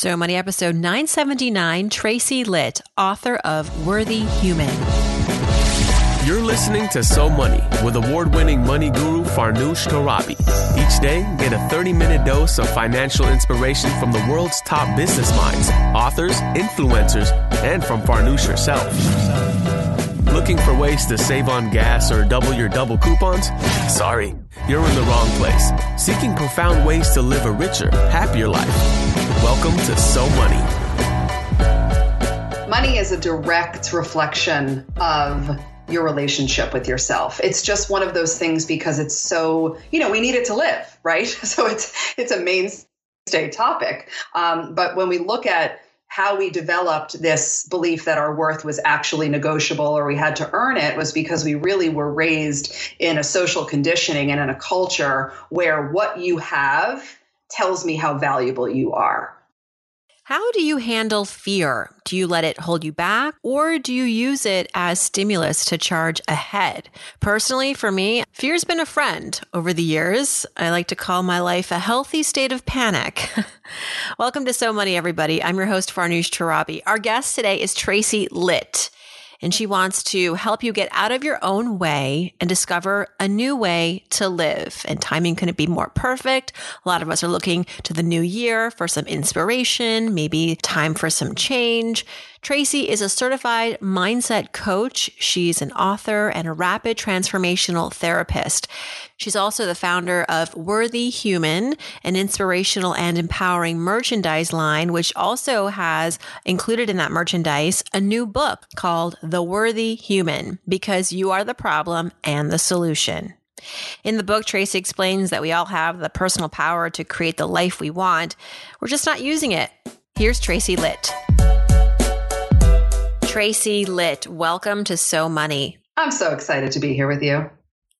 So Money episode 979, Tracy Litt, author of Worthy Human. You're listening to So Money with award-winning money guru Farnoosh Torabi. Each day, get a 30-minute dose of financial inspiration from the world's top business minds, authors, influencers, and from Farnoosh herself. Looking for ways to save on gas or double your double coupons? Sorry, you're in the wrong place. Seeking profound ways to live a richer, happier life. Welcome to So Money. Money is a direct reflection of your relationship with yourself. It's just one of those things because it's so, we need it to live, right? So it's a mainstay topic. But when we look at how we developed this belief that our worth was actually negotiable or we had to earn it was because we really were raised in a social conditioning and in a culture where what you have tells me how valuable you are. How do you handle fear? Do you let it hold you back or do you use it as stimulus to charge ahead? Personally, for me, fear's been a friend over the years. I like to call my life a healthy state of panic. Welcome to So Money, everybody. I'm your host, Farnoosh Torabi. Our guest today is Tracy Litt, and she wants to help you get out of your own way and discover a new way to live. And timing couldn't be more perfect. A lot of us are looking to the new year for some inspiration, maybe time for some change. Tracy is a certified mindset coach. She's an author and a rapid transformational therapist. She's also the founder of Worthy Human, an inspirational and empowering merchandise line, which also has included in that merchandise a new book called The Worthy Human, because you are the problem and the solution. In the book, Tracy explains that we all have the personal power to create the life we want. We're just not using it. Here's Tracy Litt. Tracy Litt, welcome to So Money. I'm so excited to be here with you.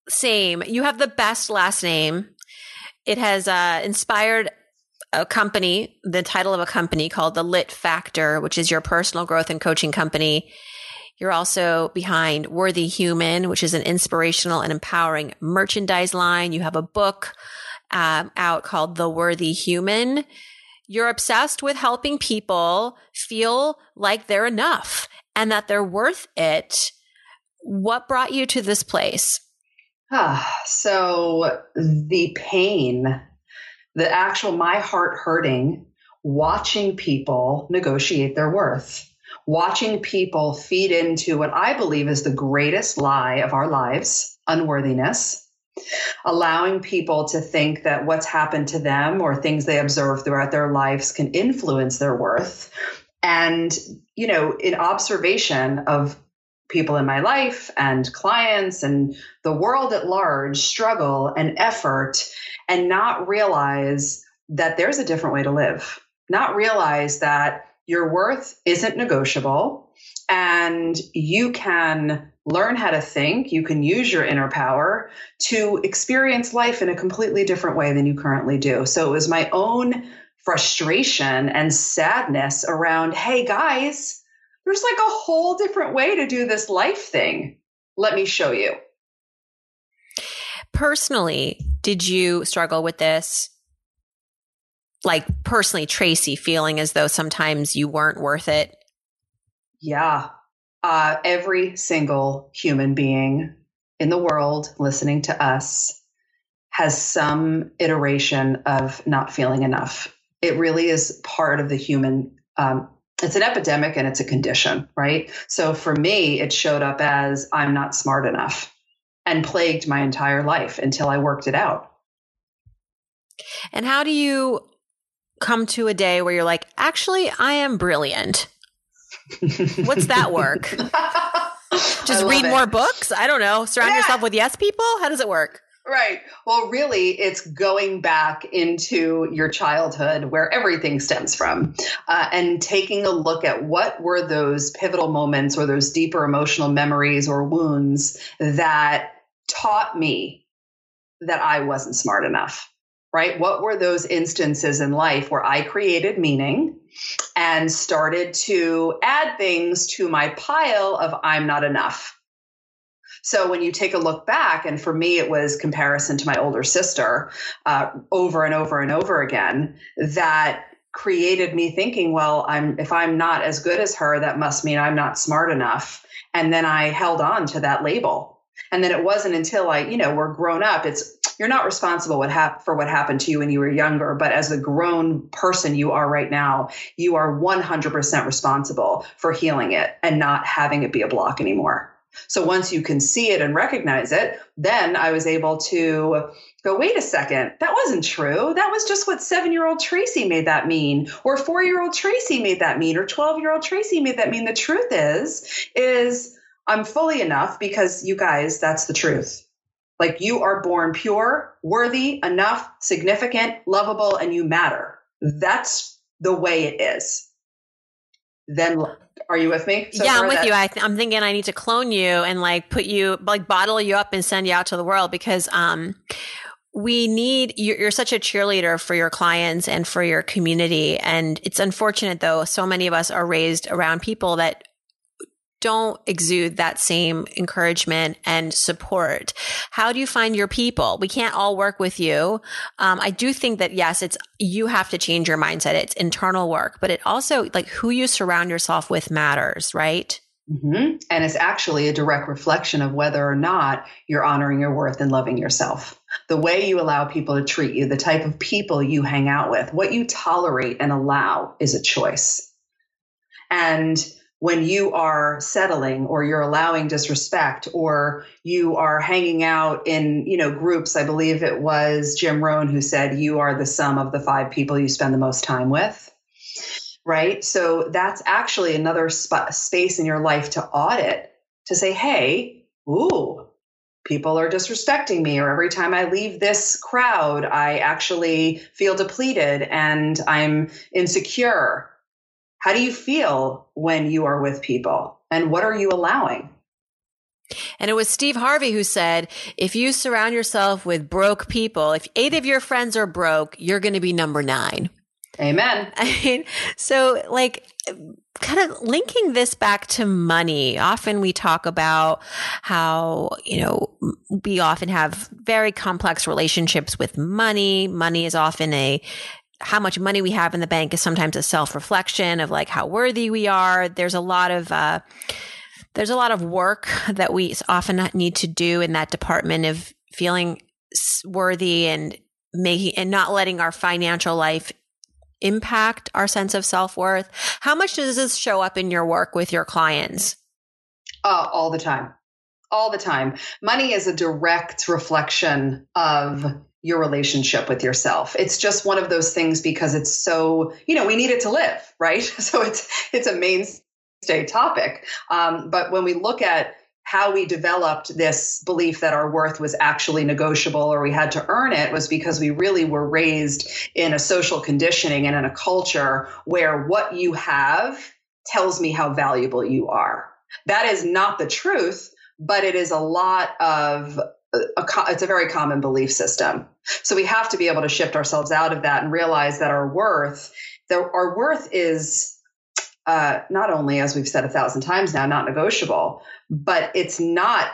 Same. You have the best last name. It has inspired a company, the title of a company called The Lit Factor, which is your personal growth and coaching company. You're also behind Worthy Human, which is an inspirational and empowering merchandise line. You have a book out called The Worthy Human. You're obsessed with helping people feel like they're enough and that they're worth it. What brought you to this place? So the pain, my heart hurting, watching people negotiate their worth, watching people feed into what I believe is the greatest lie of our lives, unworthiness. Allowing people to think that what's happened to them or things they observe throughout their lives can influence their worth. And, in observation of people in my life and clients and the world at large struggle and effort and not realize that there's a different way to live, not realize that your worth isn't negotiable and you can learn how to think, you can use your inner power to experience life in a completely different way than you currently do. So it was my own frustration and sadness around, hey guys, there's like a whole different way to do this life thing. Let me show you. Personally, did you struggle with this? Like personally, Tracy, feeling as though sometimes you weren't worth it? Yeah. Every single human being in the world listening to us has some iteration of not feeling enough. It really is part of the human. It's an epidemic and it's a condition, right? So for me, it showed up as I'm not smart enough and plagued my entire life until I worked it out. And how do you come to a day where you're like, actually, I am brilliant? What's that work? Just read more books? I don't know. Surround yourself with yes people? How does it work? Right. Well, really, it's going back into your childhood where everything stems from and taking a look at what were those pivotal moments or those deeper emotional memories or wounds that taught me that I wasn't smart enough. Right? What were those instances in life where I created meaning and started to add things to my pile of I'm not enough? So when you take a look back, and for me, it was comparison to my older sister over and over and over again that created me thinking, well, if I'm not as good as her, that must mean I'm not smart enough. And then I held on to that label. And then it wasn't until I, we're grown up. You're not responsible for what happened to you when you were younger, but as the grown person you are right now, you are 100% responsible for healing it and not having it be a block anymore. So once you can see it and recognize it, then I was able to go, wait a second, that wasn't true. That was just what 7-year-old Tracy made that mean, or 4-year-old Tracy made that mean, or 12-year-old Tracy made that mean. The truth is I'm fully enough, because you guys, that's the truth. Like, you are born pure, worthy, enough, significant, lovable, and you matter. That's the way it is. Then, are you with me? So yeah, I'm with you. I'm thinking I need to clone you and bottle you up and send you out to the world, because you're such a cheerleader for your clients and for your community. And it's unfortunate, though, so many of us are raised around people that don't exude that same encouragement and support. How do you find your people? We can't all work with you. I do think that, yes, you have to change your mindset. It's internal work, but it also, who you surround yourself with matters, right? Mm-hmm. And it's actually a direct reflection of whether or not you're honoring your worth and loving yourself. The way you allow people to treat you, the type of people you hang out with, what you tolerate and allow is a choice. And when you are settling, or you're allowing disrespect, or you are hanging out in, groups, I believe it was Jim Rohn who said, you are the sum of the 5 people you spend the most time with, right? So that's actually another space in your life to audit, to say, hey, people are disrespecting me, or every time I leave this crowd, I actually feel depleted and I'm insecure. How do you feel when you are with people, and what are you allowing? And it was Steve Harvey who said, if you surround yourself with broke people, if 8 of your friends are broke, you're going to be number 9. Amen. I mean, so kind of linking this back to money, often we talk about how, we often have very complex relationships with money. Money is often how much money we have in the bank is sometimes a self-reflection of how worthy we are. There's a lot of work that we often need to do in that department of feeling worthy and not letting our financial life impact our sense of self-worth. How much does this show up in your work with your clients? All the time. All the time. Money is a direct reflection of your relationship with yourself. It's just one of those things, because it's so, we need it to live, right? So it's a mainstay topic. But when we look at how we developed this belief that our worth was actually negotiable, or we had to earn it, was because we really were raised in a social conditioning and in a culture where what you have tells me how valuable you are. That is not the truth, but it is it's a very common belief system. So we have to be able to shift ourselves out of that and realize that our worth is not only, as we've said 1,000 times now, not negotiable, but it's not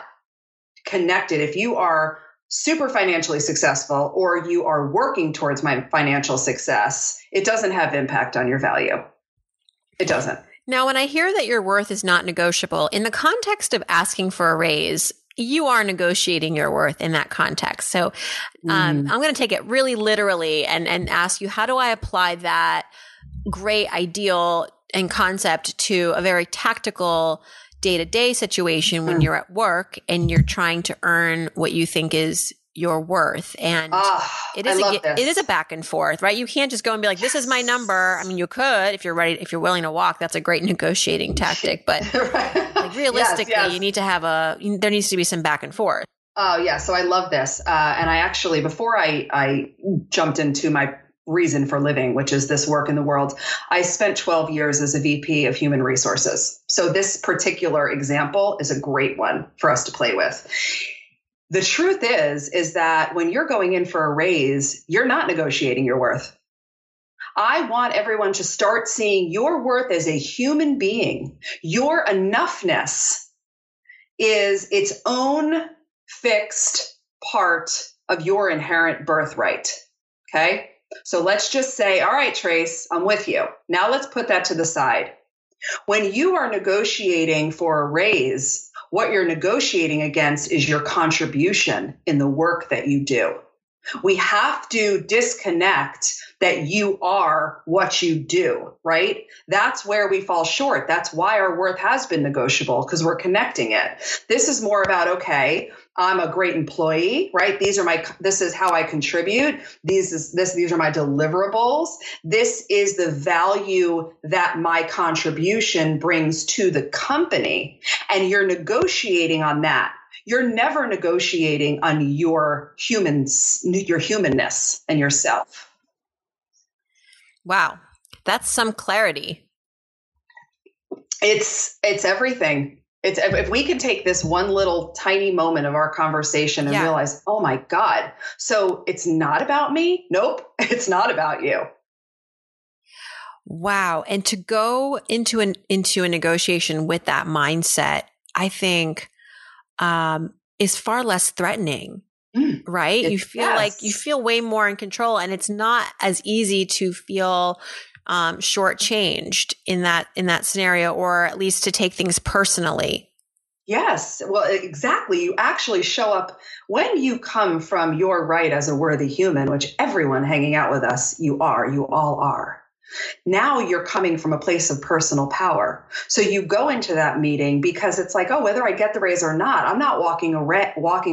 connected. If you are super financially successful, or you are working towards my financial success, it doesn't have impact on your value. It doesn't. Now, when I hear that your worth is not negotiable, in the context of asking for a raise, you are negotiating your worth in that context. So I'm going to take it really literally and ask you, how do I apply that great ideal and concept to a very tactical day-to-day situation when you're at work and you're trying to earn what you think is your worth? And it is a back and forth, right? You can't just go and be like, this is my number. I mean, you could, if you're ready, if you're willing to walk, that's a great negotiating tactic, but realistically, yes. You need to have there needs to be some back and forth. Oh yeah. So I love this. And I actually, before I jumped into my reason for living, which is this work in the world, I spent 12 years as a VP of human resources. So this particular example is a great one for us to play with. The truth is that when you're going in for a raise, you're not negotiating your worth. I want everyone to start seeing your worth as a human being. Your enoughness is its own fixed part of your inherent birthright. Okay? So let's just say, all right, Trace, I'm with you. Now let's put that to the side. When you are negotiating for a raise, what you're negotiating against is your contribution in the work that you do. We have to disconnect that you are what you do, right? That's where we fall short. That's why our worth has been negotiable, because we're connecting it. This is more about, okay, I'm a great employee, right? This is how I contribute. These are my deliverables. This is the value that my contribution brings to the company. And you're negotiating on that. You're never negotiating on your humanness and yourself. Wow. That's some clarity. It's everything. If we can take this one little tiny moment of our conversation and realize, oh my God, so it's not about me. Nope. It's not about you. Wow. And to go into a negotiation with that mindset, I think, is far less threatening, right? You feel like you feel way more in control, and it's not as easy to feel shortchanged in that scenario, or at least to take things personally. Yes. Well, exactly. You actually show up when you come from your right as a worthy human, which everyone hanging out with us, you all are. Now you're coming from a place of personal power. So you go into that meeting because it's like, oh, whether I get the raise or not, I'm not walking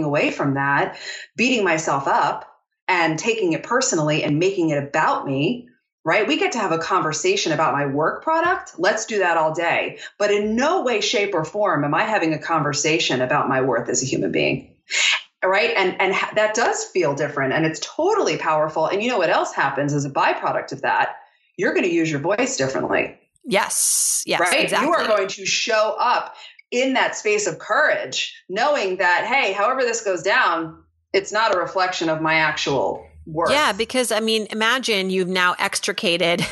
away from that, beating myself up and taking it personally and making it about me, right? We get to have a conversation about my work product. Let's do that all day. But in no way, shape, or form am I having a conversation about my worth as a human being. Right. And that does feel different, and it's totally powerful. And you know what else happens as a byproduct of that? You're going to use your voice differently. Yes, right? Exactly. You are going to show up in that space of courage, knowing that, hey, however this goes down, it's not a reflection of my actual work. Yeah, because I mean, imagine you've now extricated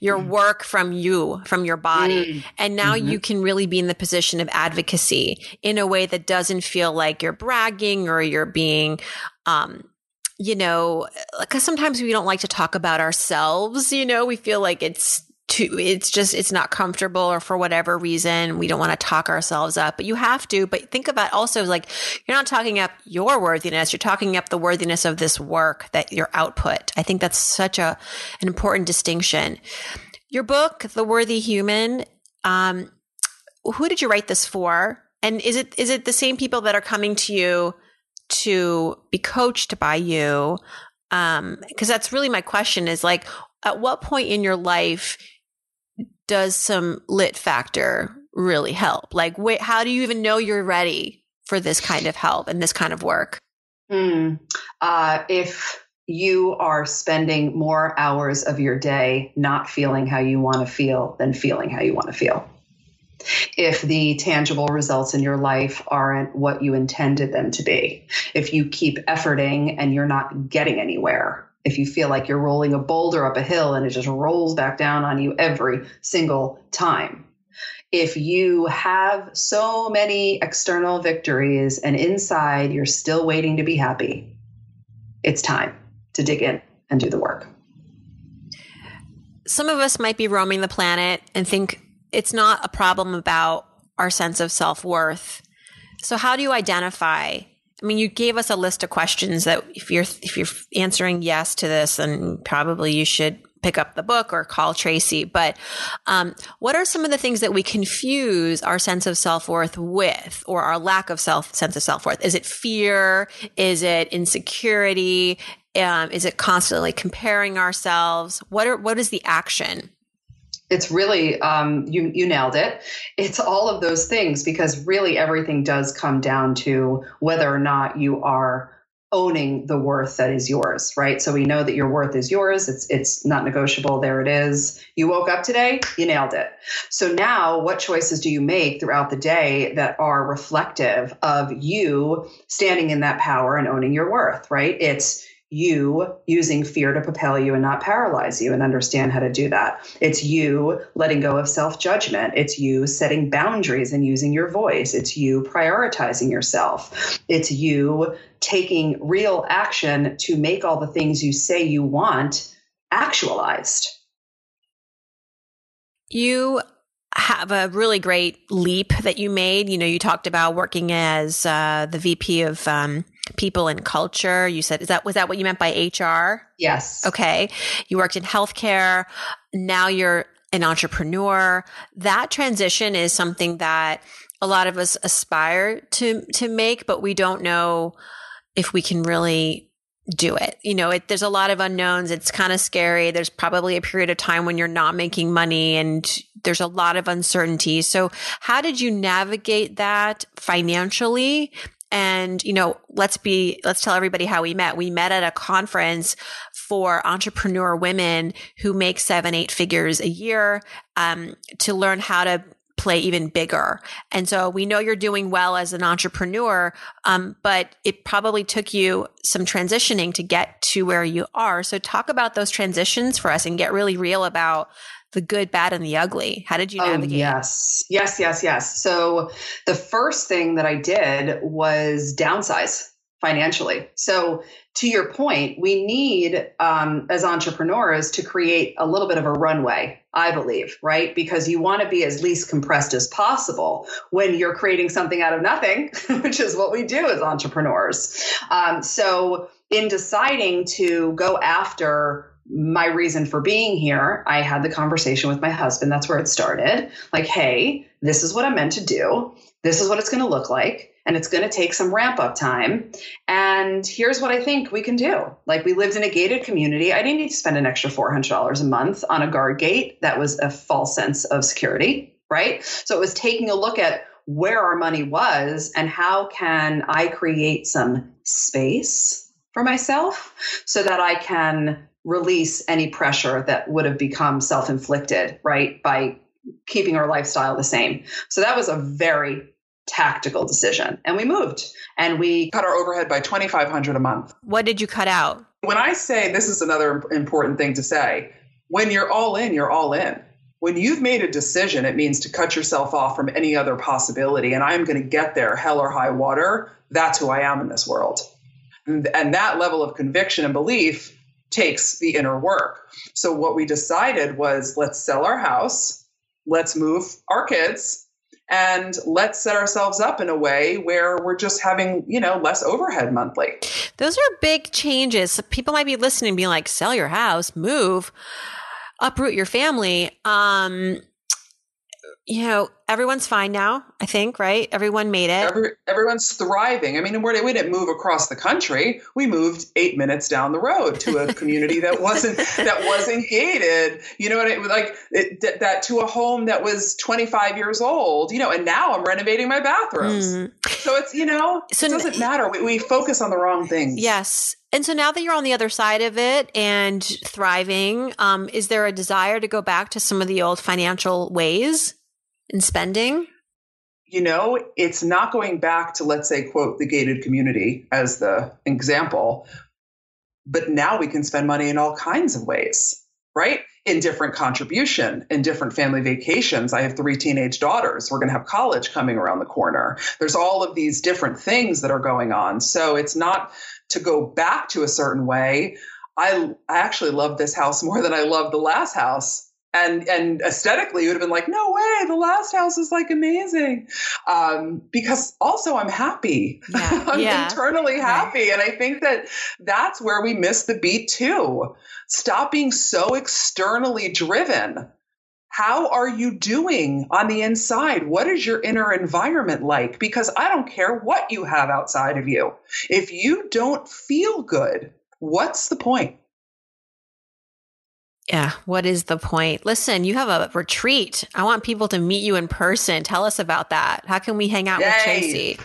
your work from your body. Mm. And now you can really be in the position of advocacy in a way that doesn't feel like you're bragging or you're being, because sometimes we don't like to talk about ourselves, we feel like it's not comfortable, or for whatever reason, we don't want to talk ourselves up, but you have to. But think about also, like, you're not talking up your worthiness, you're talking up the worthiness of this work, that your output. I think that's such an important distinction. Your book, The Worthy Human, who did you write this for? And is it the same people that are coming to you to be coached by you? Because that's really my question, is like, at what point in your life does some lit factor really help? Like, how do you even know you're ready for this kind of help and this kind of work? If you are spending more hours of your day not feeling how you want to feel than feeling how you want to feel. If the tangible results in your life aren't what you intended them to be, if you keep efforting and you're not getting anywhere, if you feel like you're rolling a boulder up a hill and it just rolls back down on you every single time, if you have so many external victories and inside you're still waiting to be happy, it's time to dig in and do the work. Some of us might be roaming the planet and think, it's not a problem about our sense of self-worth. So how do you identify? I mean, you gave us a list of questions that if you're answering yes to this, then probably you should pick up the book or call Tracy. But what are some of the things that we confuse our sense of self-worth with, or our lack of sense of self-worth? Is it fear? Is it insecurity? Is it constantly comparing ourselves? What is the action? It's really, you nailed it. It's all of those things, because really everything does come down to whether or not you are owning the worth that is yours, right? So we know that your worth is yours. It's not negotiable. There it is. You woke up today, you nailed it. So now what choices do you make throughout the day that are reflective of you standing in that power and owning your worth, right? It's you using fear to propel you and not paralyze you, and understand how to do that. It's you letting go of self-judgment. It's you setting boundaries and using your voice. It's you prioritizing yourself. It's you taking real action to make all the things you say you want actualized. You have a really great leap that you made. You know, you talked about working as the VP of people and culture. You said, was that what you meant by HR? Yes. Okay. You worked in healthcare. Now you're an entrepreneur. That transition is something that a lot of us aspire to make, but we don't know if we can really do it. You know, there's a lot of unknowns. It's kind of scary. There's probably a period of time when you're not making money and there's a lot of uncertainty. So how did you navigate that financially? And, you know, let's tell everybody how we met. We met at a conference for entrepreneur women who make 7-8 figures a year, to learn how to play even bigger. And so we know you're doing well as an entrepreneur, but it probably took you some transitioning to get to where you are. So talk about those transitions for us and get really real about the good, bad, and the ugly. How did you navigate? Yes. So the first thing that I did was downsize financially. So to your point, we need, as entrepreneurs, to create a little bit of a runway, I believe, right? Because you want to be as least compressed as possible when you're creating something out of nothing, which is what we do as entrepreneurs. So in deciding to go after my reason for being here, I had the conversation with my husband. That's where it started. Like, hey, this is what I'm meant to do. This is what it's going to look like. And it's going to take some ramp up time. And here's what I think we can do. Like, we lived in a gated community. I didn't need to spend an extra $400 a month on a guard gate. That was a false sense of security, right? So it was taking a look at where our money was and how can I create some space for myself so that I can release any pressure that would have become self-inflicted, right, by keeping our lifestyle the same. So that was a very tactical decision. And we moved and we cut our overhead by $2,500 a month. What did you cut out? When I say, this is another important thing to say, when you're all in, you're all in. When you've made a decision, it means to cut yourself off from any other possibility. And I'm going to get there, hell or high water. That's who I am in this world. And that level of conviction and belief takes the inner work. So what we decided was, let's sell our house, let's move our kids, and let's set ourselves up in a way where we're just having, you know, less overhead monthly. Those are big changes. People might be listening and being like, sell your house, move, uproot your family. You know, everyone's fine now, I think, right? Everyone made it. Everyone's thriving. I mean, we didn't move across the country. We moved 8 minutes down the road to a community that wasn't gated. You know what I mean? Like that to a home that was 25 years old, you know, and now I'm renovating my bathrooms. Mm. So it's, you know, it doesn't matter. We focus on the wrong things. Yes. And so now that you're on the other side of it and thriving, is there a desire to go back to some of the old financial ways? And spending? You know, it's not going back to, let's say, quote, the gated community as the example, but now we can spend money in all kinds of ways, right? In different contribution, in different family vacations. I have 3 teenage daughters. We're going to have college coming around the corner. There's all of these different things that are going on. So it's not to go back to a certain way. I actually love this house more than I loved the last house. And aesthetically, you would have been like, no way, the last house is like amazing. Because also I'm happy. Yeah. I'm internally happy. And I think that's where we miss the beat too. Stop being so externally driven. How are you doing on the inside? What is your inner environment like? Because I don't care what you have outside of you. If you don't feel good, what's the point? Yeah. What is the point? Listen, you have a retreat. I want people to meet you in person. Tell us about that. How can we hang out with Tracy?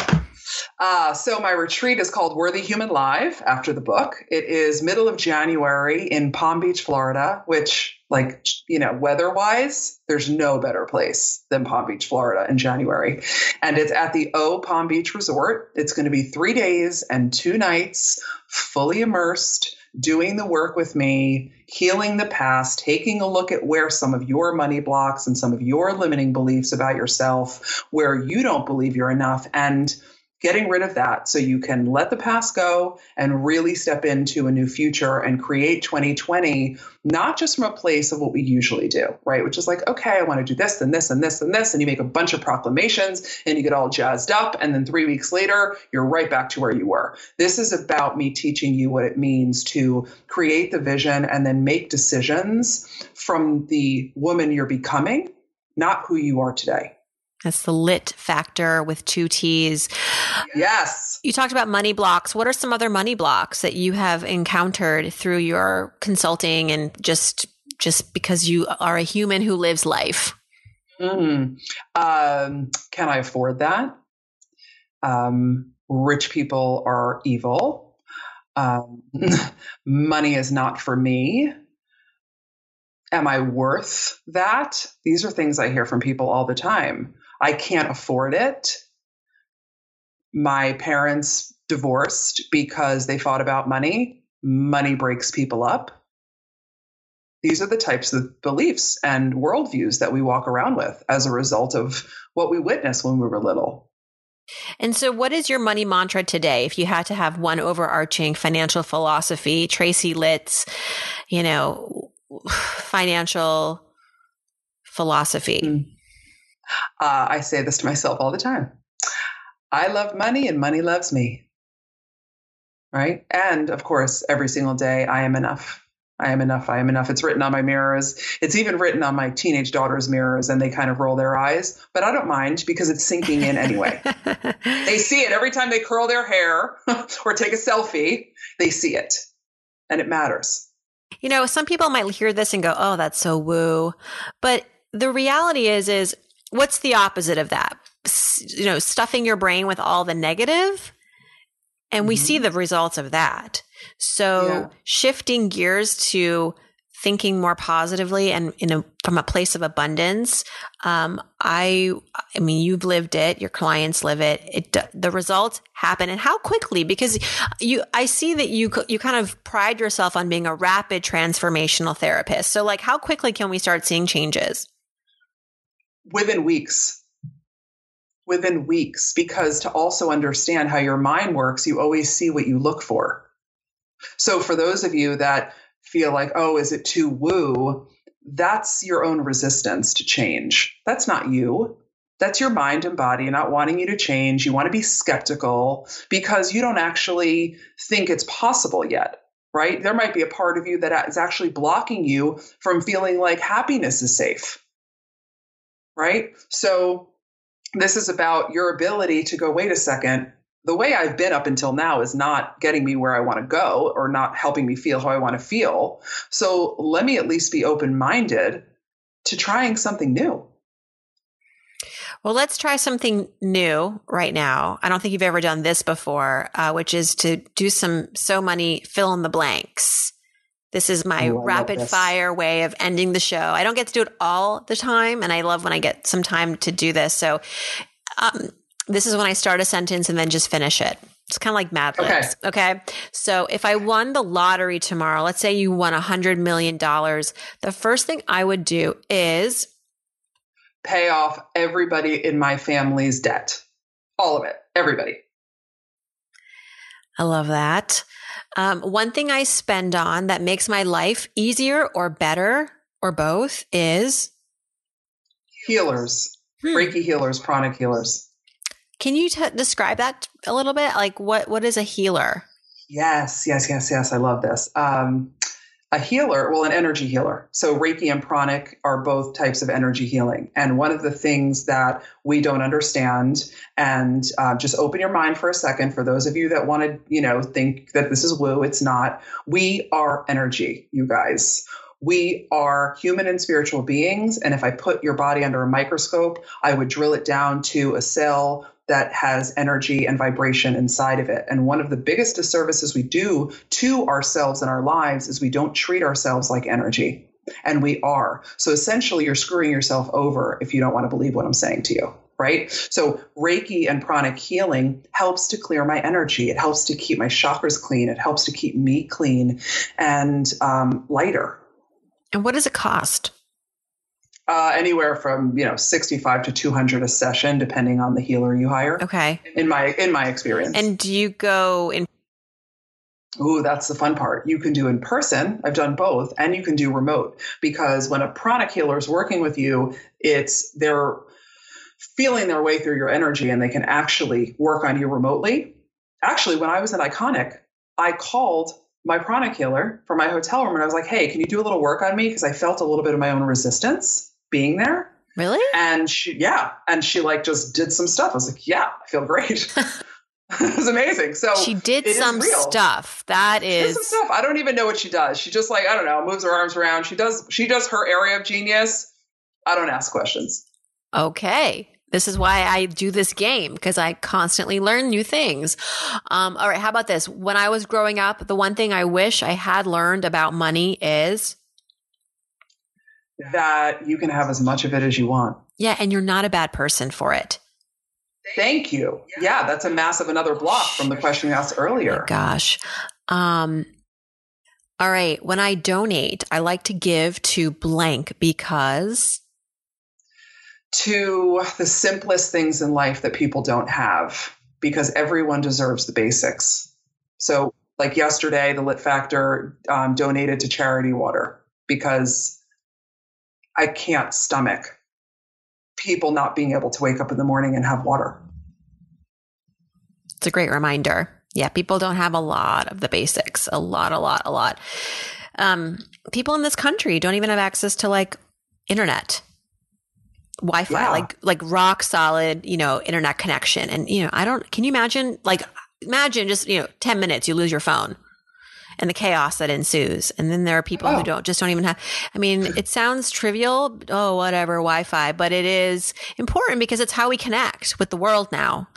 So my retreat is called Worthy Human Live, after the book. It is middle of January in Palm Beach, Florida, which, like, you know, weather-wise, there's no better place than Palm Beach, Florida in January. And it's at the O Palm Beach Resort. It's going to be 3 days and 2 nights, fully immersed, doing the work with me, healing the past, taking a look at where some of your money blocks and some of your limiting beliefs about yourself, where you don't believe you're enough, and getting rid of that so you can let the past go and really step into a new future and create 2020, not just from a place of what we usually do, right? Which is like, okay, I want to do this and this and this and this. And you make a bunch of proclamations and you get all jazzed up. And then 3 weeks later, you're right back to where you were. This is about me teaching you what it means to create the vision and then make decisions from the woman you're becoming, not who you are today. That's the Lit Factor with 2 T's. Yes. You talked about money blocks. What are some other money blocks that you have encountered through your consulting and just because you are a human who lives life? Can I afford that? Rich people are evil. Money is not for me. Am I worth that? These are things I hear from people all the time. I can't afford it. My parents divorced because they fought about money. Money breaks people up. These are the types of beliefs and worldviews that we walk around with as a result of what we witnessed when we were little. And so what is your money mantra today? If you had to have one overarching financial philosophy, Tracy Litt's, financial philosophy. I say this to myself all the time. I love money and money loves me. Right. And of course, every single day, I am enough. I am enough. I am enough. It's written on my mirrors. It's even written on my teenage daughter's mirrors, and they kind of roll their eyes, but I don't mind because it's sinking in anyway. They see it every time they curl their hair or take a selfie. They see it and it matters. Some people might hear this and go, oh, that's so woo. But the reality is what's the opposite of that? Stuffing your brain with all the negative. And we see the results of that. So shifting gears to thinking more positively and from a place of abundance. I mean, you've lived it, your clients live it. The results happen, and how quickly, because I see that you kind of pride yourself on being a rapid transformational therapist. So how quickly can we start seeing changes? Within weeks, because to also understand how your mind works, you always see what you look for. So for those of you that feel like, oh, is it too woo? That's your own resistance to change. That's not you. That's your mind and body not wanting you to change. You want to be skeptical because you don't actually think it's possible yet, right? There might be a part of you that is actually blocking you from feeling like happiness is safe, right? So this is about your ability to go, wait a second, the way I've been up until now is not getting me where I want to go or not helping me feel how I want to feel. So let me at least be open-minded to trying something new. Well, let's try something new right now. I don't think you've ever done this before, which is to do so many fill in the blanks. This is my rapid fire way of ending the show. I don't get to do it all the time, and I love when I get some time to do this. So, this is when I start a sentence and then just finish it. It's kind of like Mad Libs. Okay. So if I won the lottery tomorrow, let's say you won $100 million. The first thing I would do is pay off everybody in my family's debt. All of it. Everybody. I love that. One thing I spend on that makes my life easier or better or both is? Healers. Reiki healers, pranic healers. Can you describe that a little bit? What is a healer? Yes. I love this. A healer, an energy healer. So Reiki and Pranic are both types of energy healing. And one of the things that we don't understand, and just open your mind for a second, for those of you that want to, think that this is woo, it's not. We are energy, you guys. We are human and spiritual beings. And if I put your body under a microscope, I would drill it down to a cell that has energy and vibration inside of it. And one of the biggest disservices we do to ourselves in our lives is we don't treat ourselves like energy. And we are. So essentially, you're screwing yourself over if you don't want to believe what I'm saying to you. Right? So Reiki and pranic healing helps to clear my energy. It helps to keep my chakras clean. It helps to keep me clean and lighter. And what does it cost? Anywhere from, you know, 65 to 200 a session, depending on the healer you hire. Okay. In my experience. And do you go in? Ooh, that's the fun part. You can do in person. I've done both, and you can do remote, because when a pranic healer is working with you, they're feeling their way through your energy, and they can actually work on you remotely. Actually, when I was in Iconic, I called my pranic healer from my hotel room, and I was like, "Hey, can you do a little work on me? Because I felt a little bit of my own resistance being there." Really? And she like just did some stuff. I was like, yeah, I feel great. It was amazing. So she did some stuff. I don't even know what she does. She just like, I don't know, moves her arms around. She does her area of genius. I don't ask questions. Okay. This is why I do this game, because I constantly learn new things. All right. How about this? When I was growing up, the one thing I wish I had learned about money is that you can have as much of it as you want. Yeah. And you're not a bad person for it. Thank you. Yeah. That's a massive another block from the question you asked earlier. Oh my gosh. All right. When I donate, I like to give to blank because... to the simplest things in life that people don't have, because everyone deserves the basics. So like yesterday, the Lit Factor donated to Charity Water because I can't stomach people not being able to wake up in the morning and have water. It's a great reminder. Yeah. People don't have a lot of the basics, a lot. People in this country don't even have access to like internet. Wi-Fi, yeah. like rock solid, you know, internet connection. And, you know, can you imagine, just, you know, 10 minutes, you lose your phone and the chaos that ensues. And then there are people who don't even have, I mean, it sounds trivial, Wi-Fi, but it is important because it's how we connect with the world now.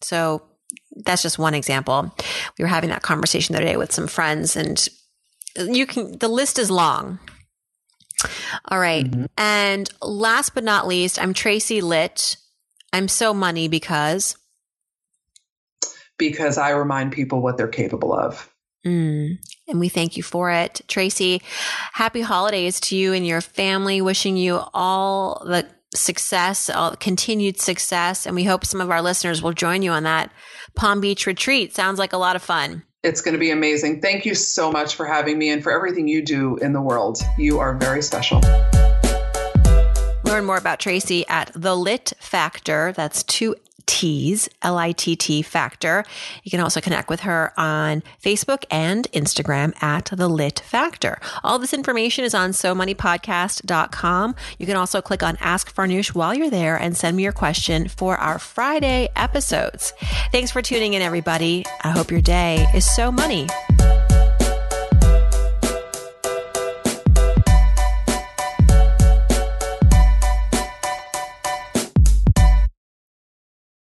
So that's just one example. We were having that conversation the other day with some friends, and the list is long. All right. Mm-hmm. And last but not least, I'm Tracy Litt. I'm so money because I remind people what they're capable of. And we thank you for it. Tracy, happy holidays to you and your family. Wishing you all the success, all continued success. And we hope some of our listeners will join you on that Palm Beach retreat. Sounds like a lot of fun. It's going to be amazing. Thank you so much for having me and for everything you do in the world. You are very special. Learn more about Tracy at The Lit Factor. That's 2 T's, Litt Factor. You can also connect with her on Facebook and Instagram at The Lit Factor. All this information is on SoMoneyPodcast.com. You can also click on Ask Farnoosh while you're there and send me your question for our Friday episodes. Thanks for tuning in, everybody. I hope your day is so money.